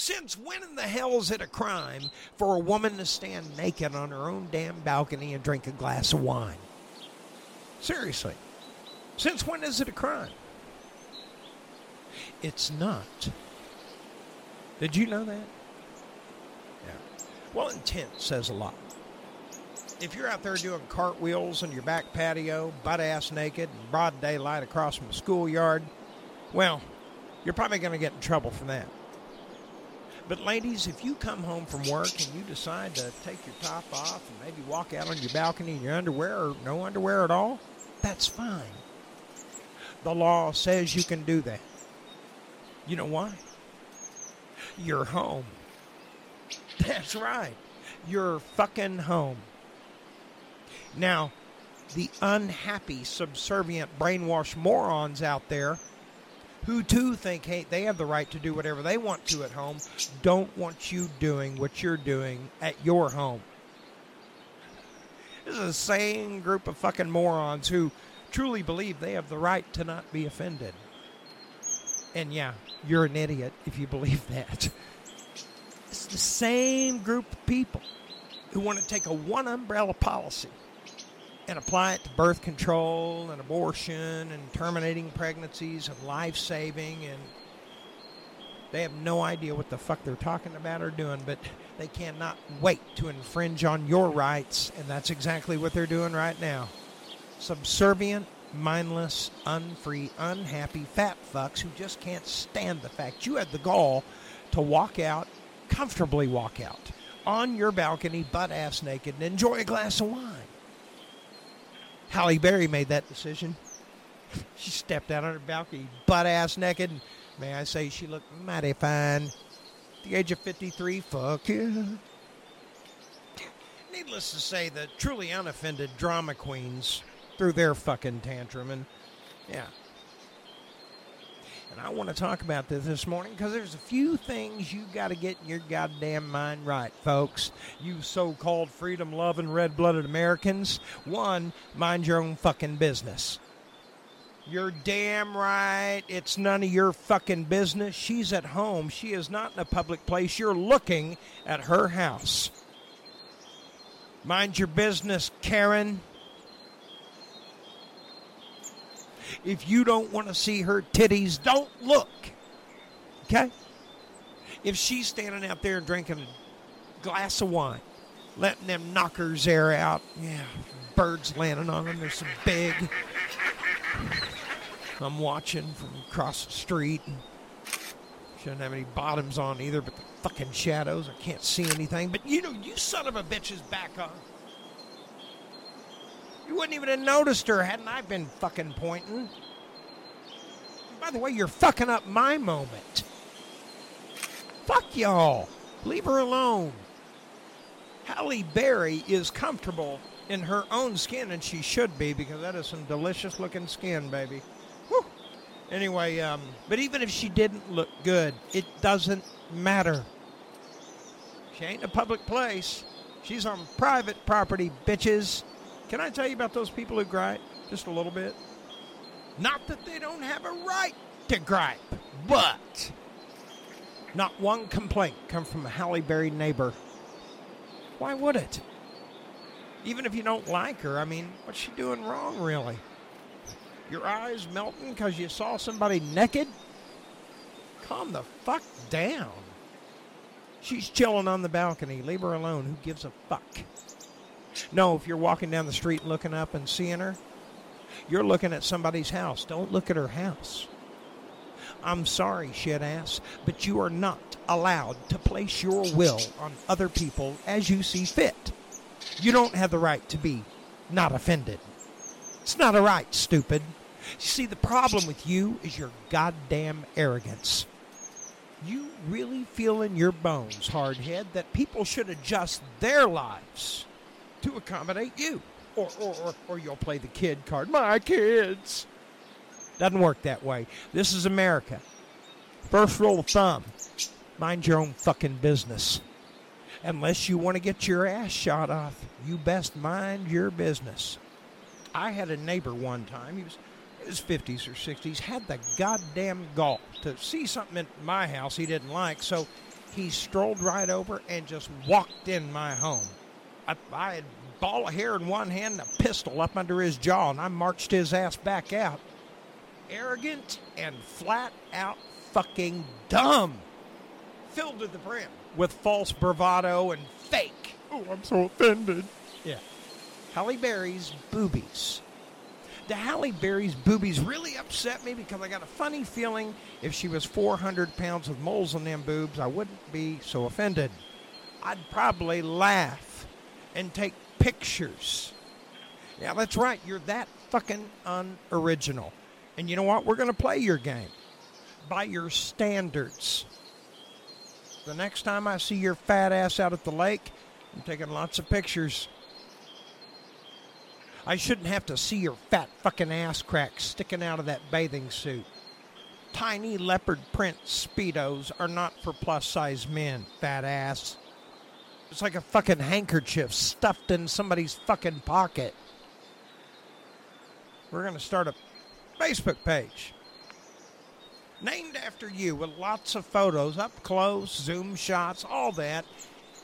Since when in the hell is it a crime for a woman to stand naked on her own damn balcony and drink a glass of wine? Seriously. Since when is it a crime? It's not. Did you know that? Yeah. Well, intent says a lot. If you're out there doing cartwheels on your back patio, butt-ass naked, in broad daylight across from the schoolyard, well, you're probably going to get in trouble for that. But ladies, if you come home from work and you decide to take your top off and maybe walk out on your balcony in your underwear or no underwear at all, that's fine. The law says you can do that. You know why? You're home. That's right. You're fucking home. Now, the unhappy, subservient, brainwashed morons out there who too think, hey, they have the right to do whatever they want to at home, don't want you doing what you're doing at your home. This is the same group of fucking morons who truly believe they have the right to not be offended. And yeah, you're an idiot if you believe that. It's the same group of people who want to take a one umbrella policy and apply it to birth control and abortion and terminating pregnancies and life-saving, and they have no idea what the fuck they're talking about or doing, but they cannot wait to infringe on your rights, and that's exactly what they're doing right now. Subservient, mindless, unfree, unhappy fat fucks who just can't stand the fact you had the gall to walk out, comfortably walk out, on your balcony, butt-ass naked, and enjoy a glass of wine. Halle Berry made that decision. She stepped out on her balcony, butt-ass naked, and may I say she looked mighty fine. At the age of 53, fuck yeah. Needless to say, the truly unoffended drama queens threw their fucking tantrum, and yeah. And I want to talk about this morning because there's a few things you got to get in your goddamn mind right, folks. You so-called freedom-loving, red-blooded Americans. One, mind your own fucking business. You're damn right. It's none of your fucking business. She's at home. She is not in a public place. You're looking at her house. Mind your business, Karen. If you don't want to see her titties, don't look, okay? If she's standing out there drinking a glass of wine, letting them knockers air out, yeah, birds landing on them, there's some big. I'm watching from across the street. Shouldn't have any bottoms on either, but the fucking shadows, I can't see anything. But you know, you son of a bitch is back on. You wouldn't even have noticed her hadn't I been fucking pointing. By the way, you're fucking up my moment. Fuck y'all. Leave her alone. Halle Berry is comfortable in her own skin, and she should be, because that is some delicious-looking skin, baby. Whew. Anyway, but even if she didn't look good, it doesn't matter. She ain't in a public place. She's on private property, bitches. Can I tell you about those people who gripe? Just a little bit. Not that they don't have a right to gripe, but not one complaint come from a Halle Berry neighbor. Why would it? Even if you don't like her, I mean, what's she doing wrong, really? Your eyes melting because you saw somebody naked? Calm the fuck down. She's chilling on the balcony. Leave her alone. Who gives a fuck? No, if you're walking down the street looking up and seeing her, you're looking at somebody's house. Don't look at her house. I'm sorry, shitass, but you are not allowed to place your will on other people as you see fit. You don't have the right to be not offended. It's not a right, stupid. You see, the problem with you is your goddamn arrogance. You really feel in your bones, hardhead, that people should adjust their lives to accommodate you. Or you'll play the kid card. My kids. Doesn't work that way. This is America. First rule of thumb, mind your own fucking business. Unless you want to get your ass shot off, you best mind your business. I had a neighbor one time, he was in his 50s or 60s, had the goddamn gall to see something in my house he didn't like, so He strolled right over and just walked in my home. I had a ball of hair in one hand and a pistol up under his jaw, and I marched his ass back out. Arrogant and flat out fucking dumb. Filled to the brim with false bravado and fake. Oh, I'm so offended. Yeah. Halle Berry's boobies. The Halle Berry's boobies really upset me because I got a funny feeling if she was 400 pounds with moles on them boobs, I wouldn't be so offended. I'd probably laugh and take pictures. Yeah, that's right. You're that fucking unoriginal. And you know what? We're going to play your game by your standards. The next time I see your fat ass out at the lake, I'm taking lots of pictures. I shouldn't have to see your fat fucking ass crack sticking out of that bathing suit. Tiny leopard print Speedos are not for plus-size men, fat ass. It's like a fucking handkerchief stuffed in somebody's fucking pocket. We're going to start a Facebook page named after you with lots of photos, up close, zoom shots, all that.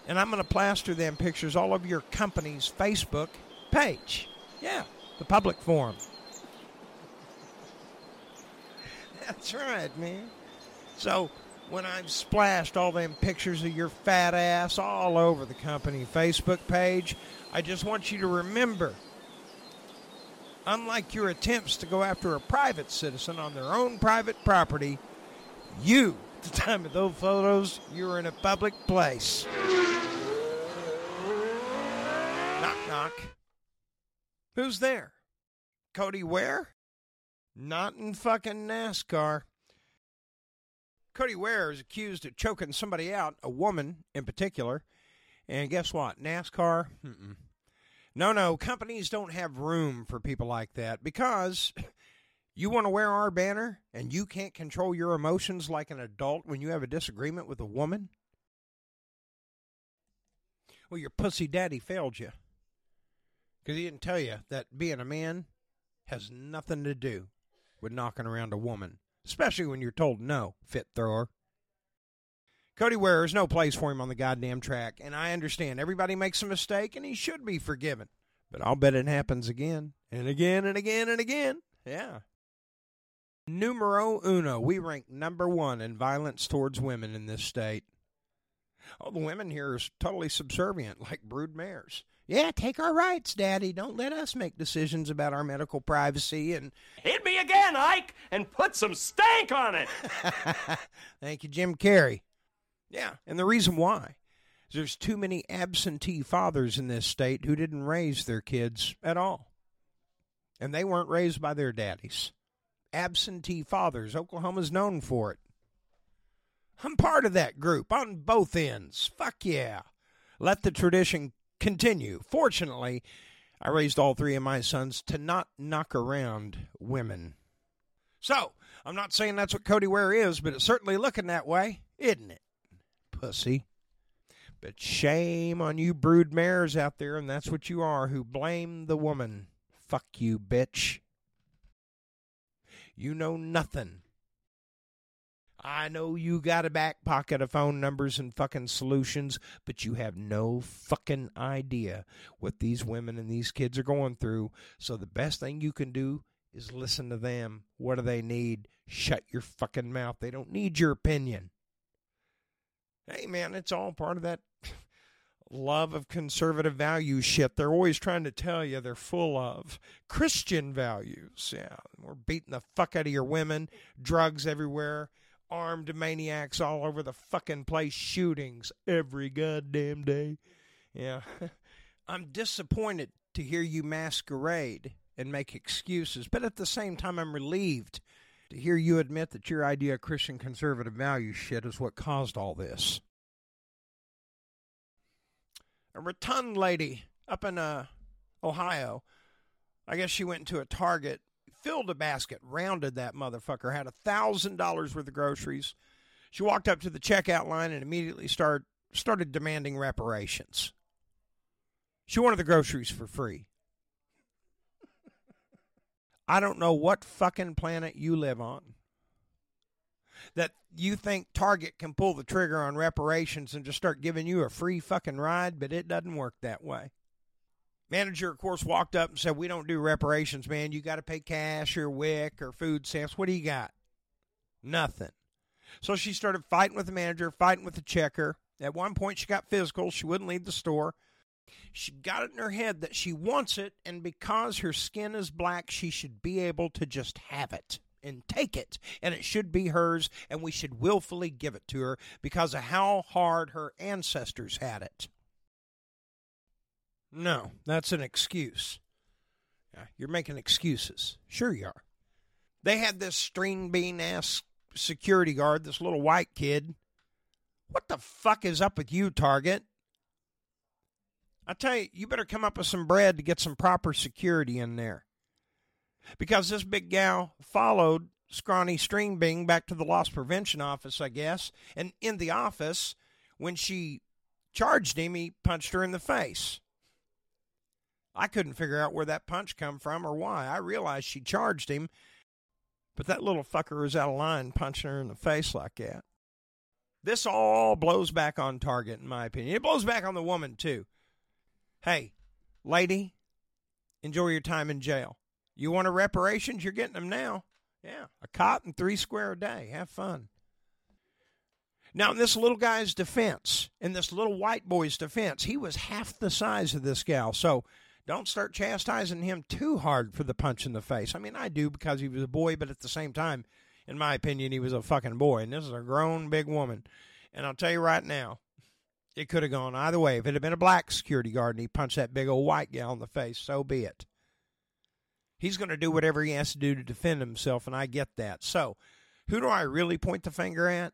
And I'm going to plaster them pictures all over your company's Facebook page. Yeah, the public forum. That's right, man. So when I've splashed all them pictures of your fat ass all over the company Facebook page, I just want you to remember, unlike your attempts to go after a private citizen on their own private property, you, at the time of those photos, you were in a public place. Knock, knock. Who's there? Cody Ware? Not in fucking NASCAR. Cody Ware is accused of choking somebody out, a woman in particular. And guess what? NASCAR? Mm-mm. No, companies don't have room for people like that because you want to wear our banner and you can't control your emotions like an adult when you have a disagreement with a woman? Well, your pussy daddy failed you. Because he didn't tell you that being a man has nothing to do with knocking around a woman. Especially when you're told no, fit thrower. Cody Ware, there's no place for him on the goddamn track. And I understand everybody makes a mistake and he should be forgiven. But I'll bet it happens again. And again and again and again. Yeah. Numero uno. We rank number one in violence towards women in this state. Oh, the women here are totally subservient, like brood mares. Yeah, take our rights, Daddy. Don't let us make decisions about our medical privacy and... Hit me again, Ike, and put some stank on it! Thank you, Jim Carrey. Yeah, and the reason why is there's too many absentee fathers in this state who didn't raise their kids at all. And they weren't raised by their daddies. Absentee fathers. Oklahoma's known for it. I'm part of that group on both ends. Fuck yeah. Let the tradition continue. Fortunately, I raised all three of my sons to not knock around women. So, I'm not saying that's what Cody Ware is, but it's certainly looking that way, isn't it? Pussy. But shame on you brood mares out there, and that's what you are, who blame the woman. Fuck you, bitch. You know nothing. I know you got a back pocket of phone numbers and fucking solutions, but you have no fucking idea what these women and these kids are going through. So the best thing you can do is listen to them. What do they need? Shut your fucking mouth. They don't need your opinion. Hey, man, it's all part of that love of conservative value shit they're always trying to tell you they're full of. Christian values. Yeah, we're beating the fuck out of your women, drugs everywhere. Armed maniacs all over the fucking place. Shootings every goddamn day. Yeah. I'm disappointed to hear you masquerade and make excuses. But at the same time, I'm relieved to hear you admit that your idea of Christian conservative value shit is what caused all this. A rotund lady up in Ohio. I guess she went into a Target. Filled a basket, rounded that motherfucker, had $1,000 worth of groceries. She walked up to the checkout line and immediately started demanding reparations. She wanted the groceries for free. I don't know what fucking planet you live on. that you think Target can pull the trigger on reparations and just start giving you a free fucking ride, but it doesn't work that way. Manager, of course, walked up and said, we don't do reparations, man. You got to pay cash or WIC or food stamps. What do you got? Nothing. So she started fighting with the manager, fighting with the checker. At one point, she got physical. She wouldn't leave the store. She got it in her head that she wants it, and because her skin is black, she should be able to just have it and take it, and it should be hers, and we should willfully give it to her because of how hard her ancestors had it. No, that's an excuse. You're making excuses. Sure you are. They had this string bean-ass security guard, this little white kid. What the fuck is up with you, Target? I tell you, you better come up with some bread to get some proper security in there. Because this big gal followed Scrawny String Bean back to the loss prevention office, I guess. And in the office, when she charged him, he punched her in the face. I couldn't figure out where that punch come from or why. I realized she charged him, but that little fucker was out of line punching her in the face like that. This all blows back on Target, in my opinion. It blows back on the woman, too. Hey, lady, enjoy your time in jail. You want a reparations? You're getting them now. Yeah, a cop and 3 square a day. Have fun. Now, in this little guy's defense, in this little white boy's defense, he was half the size of this gal, so don't start chastising him too hard for the punch in the face. I mean, I do because he was a boy, but at the same time, in my opinion, he was a fucking boy, and this is a grown big woman. And I'll tell you right now, it could have gone either way. If it had been a black security guard and he punched that big old white gal in the face, so be it. He's going to do whatever he has to do to defend himself, and I get that. So, who do I really point the finger at?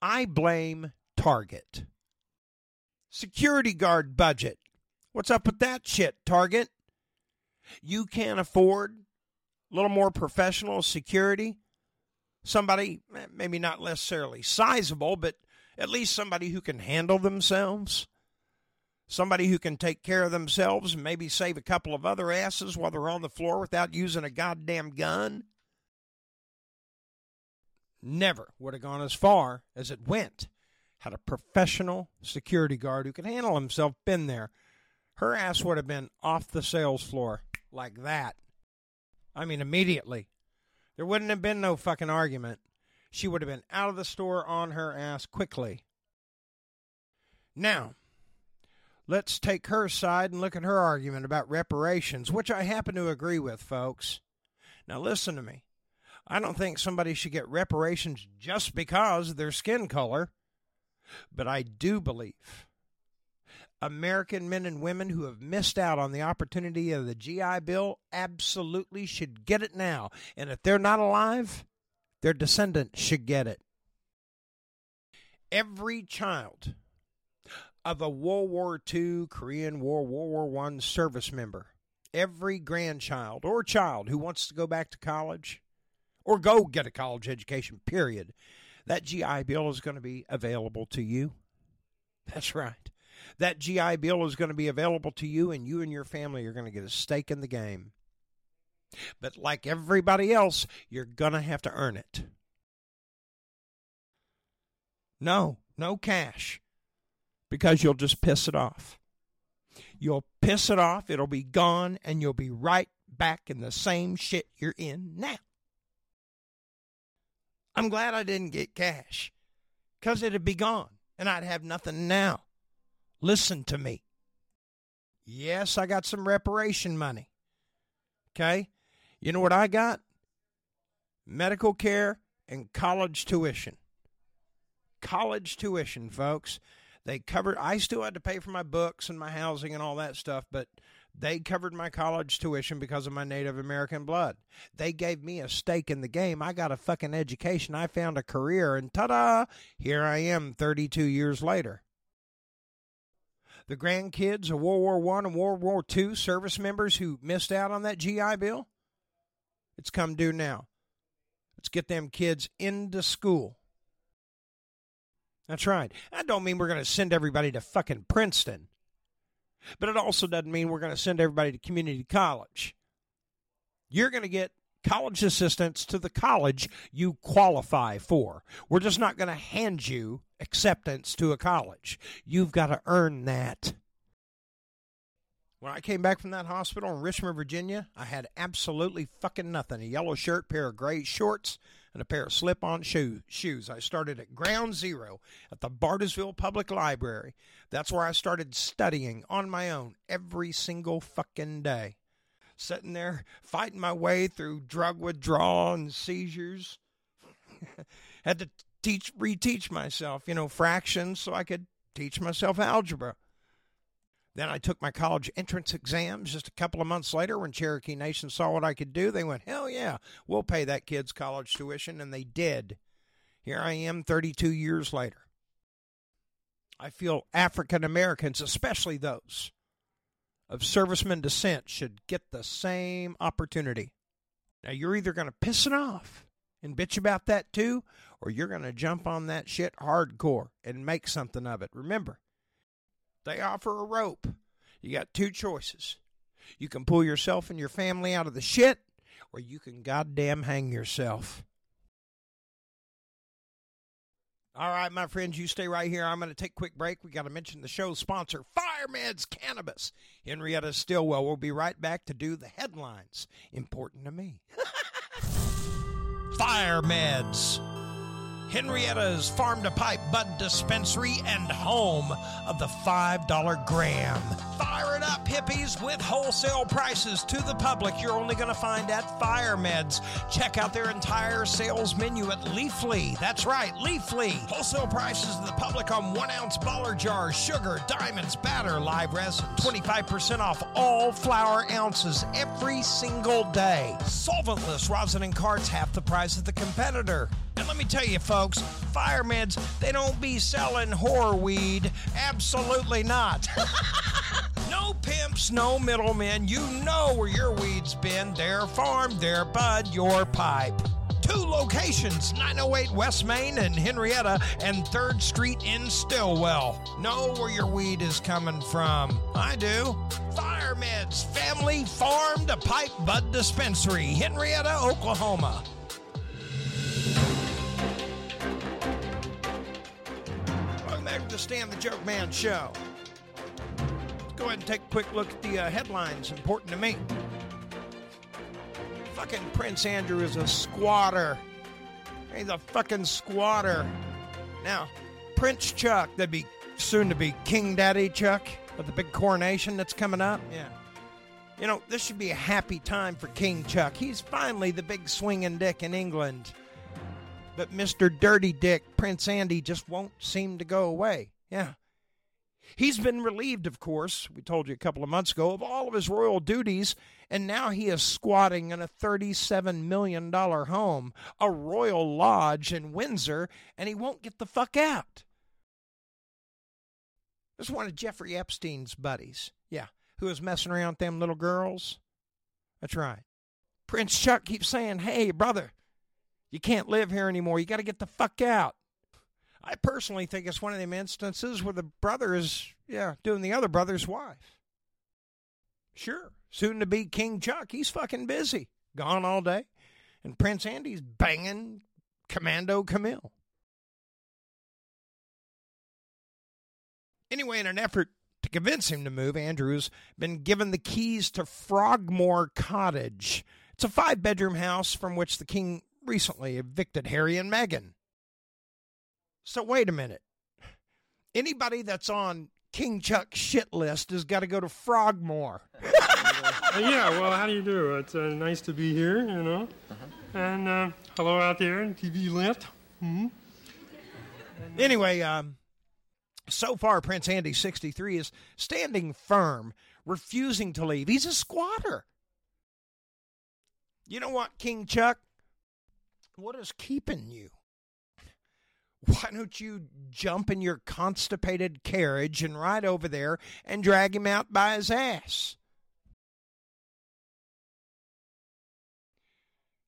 I blame Target. Security guard budget. What's up with that shit, Target? You can't afford a little more professional security? Somebody, maybe not necessarily sizable, but at least somebody who can handle themselves? Somebody who can take care of themselves and maybe save a couple of other asses while they're on the floor without using a goddamn gun? Never would have gone as far as it went had a professional security guard who could handle himself been there. Her ass would have been off the sales floor like that. I mean, immediately. There wouldn't have been no fucking argument. She would have been out of the store on her ass quickly. Now, let's take her side and look at her argument about reparations, which I happen to agree with, folks. Now, listen to me. I don't think somebody should get reparations just because of their skin color, but I do believe American men and women who have missed out on the opportunity of the GI Bill absolutely should get it now, and if they're not alive, their descendants should get it. Every child of a World War II, Korean War, World War I service member, every grandchild or child who wants to go back to college or go get a college education, period, that GI Bill is going to be available to you. That's right. That GI Bill is going to be available to you and your family are going to get a stake in the game. But like everybody else, you're going to have to earn it. No cash. Because you'll just piss it off. You'll piss it off, it'll be gone, and you'll be right back in the same shit you're in now. I'm glad I didn't get cash, because it'd be gone, and I'd have nothing now. Listen to me. Yes, I got some reparation money. Okay? You know what I got? Medical care and college tuition. College tuition, folks. They covered, I still had to pay for my books and my housing and all that stuff, but they covered my college tuition because of my Native American blood. They gave me a stake in the game. I got a fucking education. I found a career, and ta-da, here I am 32 years later. The grandkids of World War I and World War II service members who missed out on that GI Bill, it's come due now. Let's get them kids into school. That's right. I don't mean we're going to send everybody to fucking Princeton. But it also doesn't mean we're going to send everybody to community college. You're going to get college assistance to the college you qualify for. We're just not going to hand you acceptance to a college. You've got to earn that. When I came back from that hospital in Richmond, Virginia, I had absolutely fucking nothing. A yellow shirt, pair of gray shorts, and a pair of slip-on shoes. I started at ground zero at the Bartlesville Public Library. That's where I started studying on my own every single fucking day. Sitting there, fighting my way through drug withdrawal and seizures. Had to reteach myself, fractions so I could teach myself algebra. Then I took my college entrance exams just a couple of months later when Cherokee Nation saw what I could do. They went, hell yeah, we'll pay that kid's college tuition. And they did. Here I am 32 years later. I feel African Americans, especially those of servicemen descent, should get the same opportunity. Now, you're either going to piss it off and bitch about that too, or you're going to jump on that shit hardcore and make something of it. Remember, they offer a rope. You got two choices. You can pull yourself and your family out of the shit, or you can goddamn hang yourself. All right, my friends, you stay right here. I'm going to take a quick break. We got to mention the show's sponsor, Fire Meds Cannabis. Henrietta Stillwell will be right back to do the headlines. Important to me. Fire Meds. Henrietta's farm-to-pipe bud dispensary and home of the $5 gram. Fire it up, hippies, with wholesale prices to the public you're only going to find at Fire Meds. Check out their entire sales menu at Leafly. That's right, Leafly. Wholesale prices to the public on 1-ounce baller jars, sugar, diamonds, batter, live resin. 25% off all flour ounces every single day. Solventless rosin and carts, half the price of the competitor. And let me tell you, folks, Fire Meds, they don't be selling whore weed. Absolutely not. No pimps, no middlemen. You know where your weed's been. Their farm, their bud, your pipe. Two locations, 908 West Main in Henrietta and 3rd Street in Stillwell. Know where your weed is coming from. I do. Fire Meds, family farm to pipe bud dispensary, Henrietta, Oklahoma. Back to Stan the Joke Man Show. Let's go ahead and take a quick look at the headlines important to me. Fucking Prince Andrew is a squatter. He's a fucking squatter. Now, Prince Chuck, that'd be soon to be King Daddy Chuck with the big coronation that's coming up. Yeah. This should be a happy time for King Chuck. He's finally the big swinging dick in England. But Mr. Dirty Dick, Prince Andy, just won't seem to go away. Yeah. He's been relieved, of course, we told you a couple of months ago, of all of his royal duties, and now he is squatting in a $37 million home, a royal lodge in Windsor, and he won't get the fuck out. This is one of Jeffrey Epstein's buddies, yeah, who was messing around with them little girls. That's right. Prince Chuck keeps saying, hey, brother, you can't live here anymore. You got to get the fuck out. I personally think it's one of them instances where the brother is, doing the other brother's wife. Sure, soon to be King Chuck. He's fucking busy. Gone all day. And Prince Andy's banging Commando Camille. Anyway, in an effort to convince him to move, Andrew's been given the keys to Frogmore Cottage. It's a 5-bedroom house from which the king recently evicted Harry and Megan. So wait a minute. Anybody that's on King Chuck's shit list has got to go to Frogmore. How do you do? It's nice to be here, Uh-huh. And hello out there in TV lift. Mm-hmm. Anyway, so far Prince Andy, 63, is standing firm, refusing to leave. He's a squatter. You know what, King Chuck? What is keeping you? Why don't you jump in your constipated carriage and ride over there and drag him out by his ass?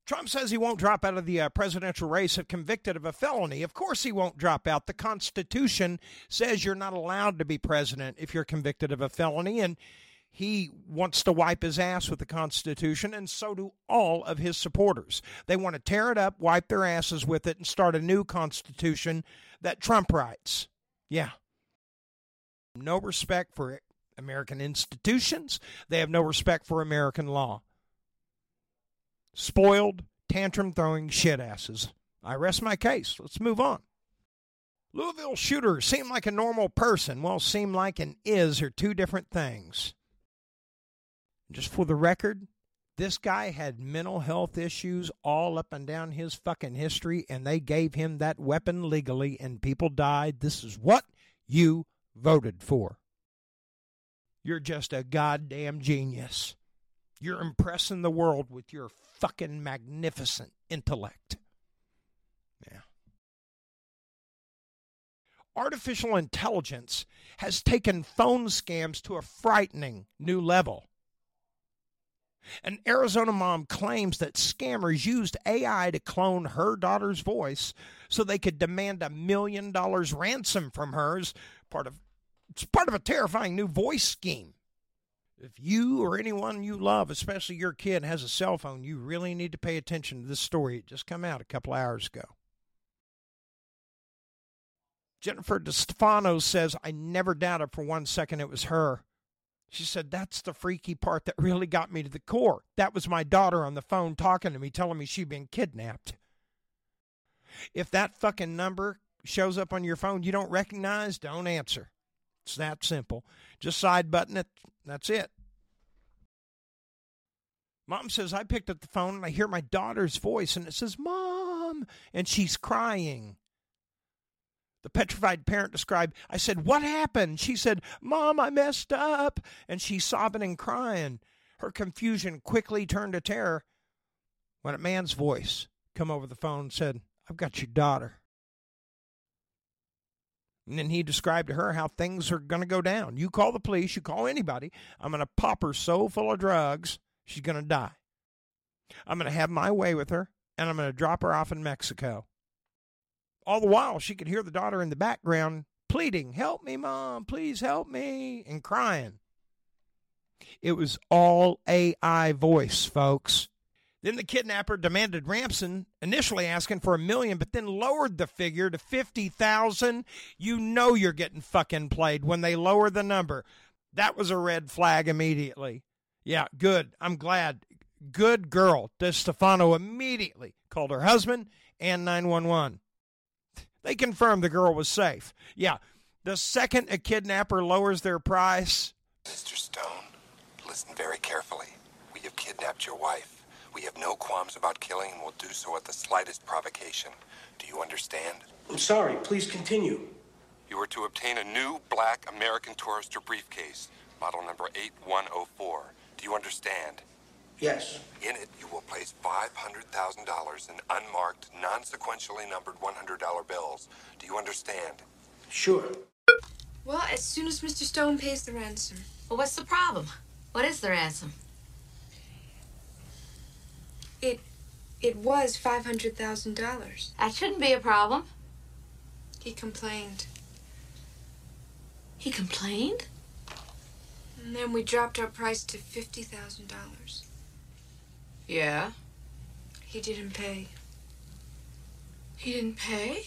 Trump says he won't drop out of the presidential race if convicted of a felony. Of course he won't drop out. The Constitution says you're not allowed to be president if you're convicted of a felony, and He wants to wipe his ass with the Constitution, and so do all of his supporters. They want to tear it up, wipe their asses with it, and start a new Constitution that Trump writes. Yeah. No respect for American institutions. They have no respect for American law. Spoiled, tantrum-throwing shit asses. I rest my case. Let's move on. Louisville shooter seemed like a normal person. Well, seem like and is are two different things. Just for the record, this guy had mental health issues all up and down his fucking history, and they gave him that weapon legally, and people died. This is what you voted for. You're just a goddamn genius. You're impressing the world with your fucking magnificent intellect. Yeah. Artificial intelligence has taken phone scams to a frightening new level. An Arizona mom claims that scammers used AI to clone her daughter's voice so they could demand $1 million ransom from hers. It's part of a terrifying new voice scheme. If you or anyone you love, especially your kid, has a cell phone, you really need to pay attention to this story. It just came out a couple hours ago. Jennifer DeStefano says, I never doubted for 1 second it was her. She said, that's the freaky part that really got me to the core. That was my daughter on the phone talking to me, telling me she'd been kidnapped. If that fucking number shows up on your phone you don't recognize, don't answer. It's that simple. Just side button it. That's it. Mom says, I picked up the phone and I hear my daughter's voice and it says, Mom, and she's crying. The petrified parent described, I said, what happened? She said, Mom, I messed up. And she's sobbing and crying. Her confusion quickly turned to terror when a man's voice come over the phone and said, I've got your daughter. And then he described to her how things are going to go down. You call the police, you call anybody. I'm going to pop her so full of drugs, she's going to die. I'm going to have my way with her, and I'm going to drop her off in Mexico. All the while, she could hear the daughter in the background pleading, help me, Mom, please help me, and crying. It was all AI voice, folks. Then the kidnapper demanded ransom, initially asking for $1 million, but then lowered the figure to $50,000. You know you're getting fucking played when they lower the number. That was a red flag immediately. Yeah, good. I'm glad. Good girl. DeStefano immediately called her husband and 911. They confirmed the girl was safe. Yeah, the second a kidnapper lowers their price. Mr. Stone, listen very carefully. We have kidnapped your wife. We have no qualms about killing and will do so at the slightest provocation. Do you understand? I'm sorry. Please continue. You are to obtain a new black American Tourister briefcase, model number 8104. Do you understand? Yes. In it, you will place $500,000 in unmarked, non-sequentially numbered $100 bills. Do you understand? Sure. Well, as soon as Mr. Stone pays the ransom. Well, what's the problem? What is the ransom? It was $500,000. That shouldn't be a problem. He complained. He complained? And then we dropped our price to $50,000. Yeah. He didn't pay. He didn't pay?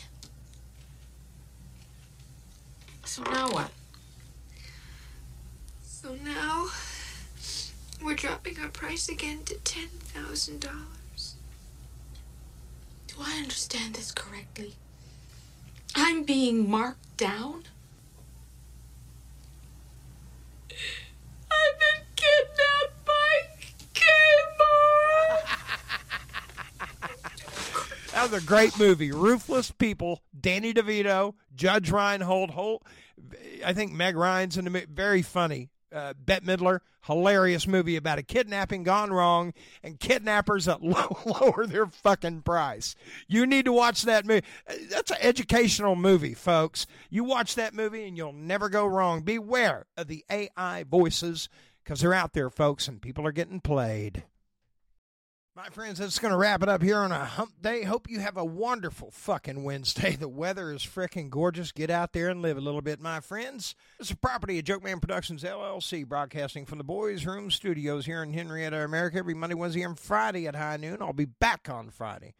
So now what? So now we're dropping our price again to $10,000. Do I understand this correctly? I'm being marked down? I've been kidnapped by K-Mart. That was a great movie. Ruthless People, Danny DeVito, Judge Reinhold, I think Meg Ryan's in the movie. Very funny. Bette Midler, hilarious movie about a kidnapping gone wrong and kidnappers that lower their fucking price. You need to watch that movie. That's an educational movie, folks. You watch that movie and you'll never go wrong. Beware of the AI voices because they're out there, folks, and people are getting played. My friends, that's going to wrap it up here on a hump day. Hope you have a wonderful fucking Wednesday. The weather is freaking gorgeous. Get out there and live a little bit, my friends. This is a property of Joke Man Productions, LLC, broadcasting from the Boys Room Studios here in Henrietta, America, every Monday, Wednesday, and Friday at high noon. I'll be back on Friday.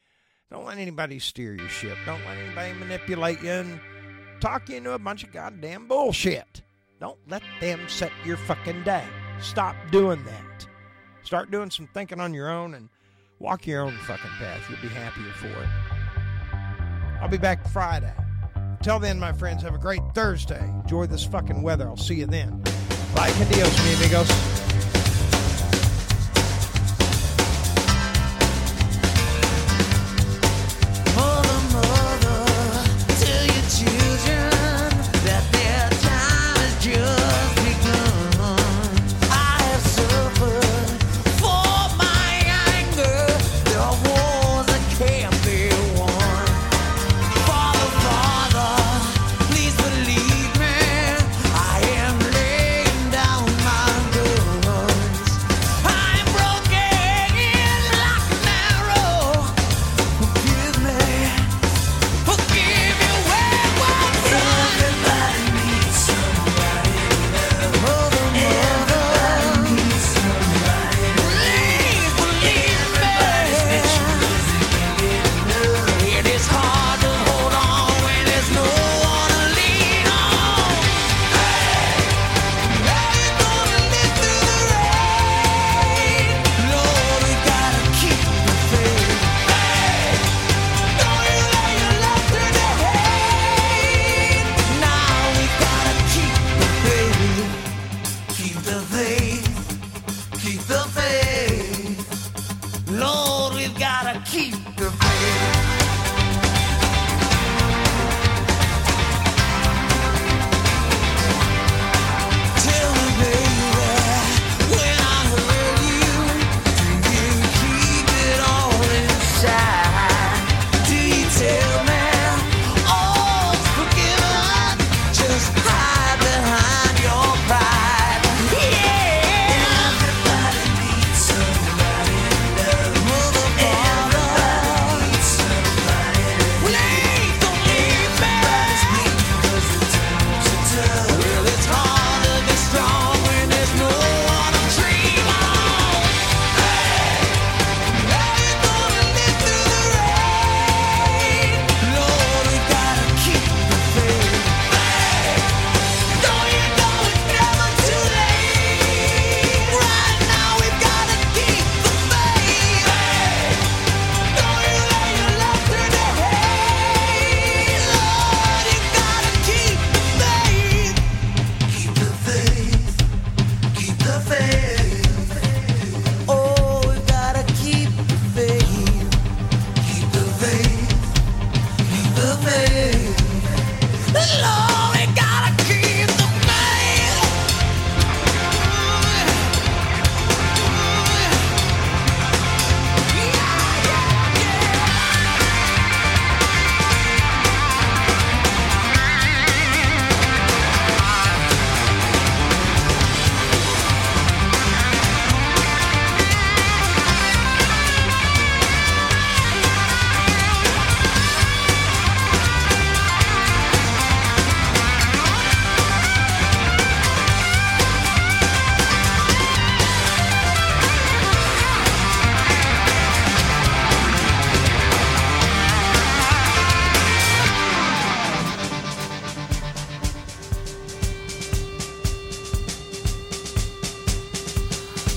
Don't let anybody steer your ship. Don't let anybody manipulate you and talk you into a bunch of goddamn bullshit. Don't let them set your fucking day. Stop doing that. Start doing some thinking on your own and walk your own fucking path. You'll be happier for it. I'll be back Friday. Until then, my friends, have a great Thursday. Enjoy this fucking weather. I'll see you then. Bye. Adios, mi amigos.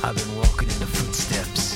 I've been walking in the footsteps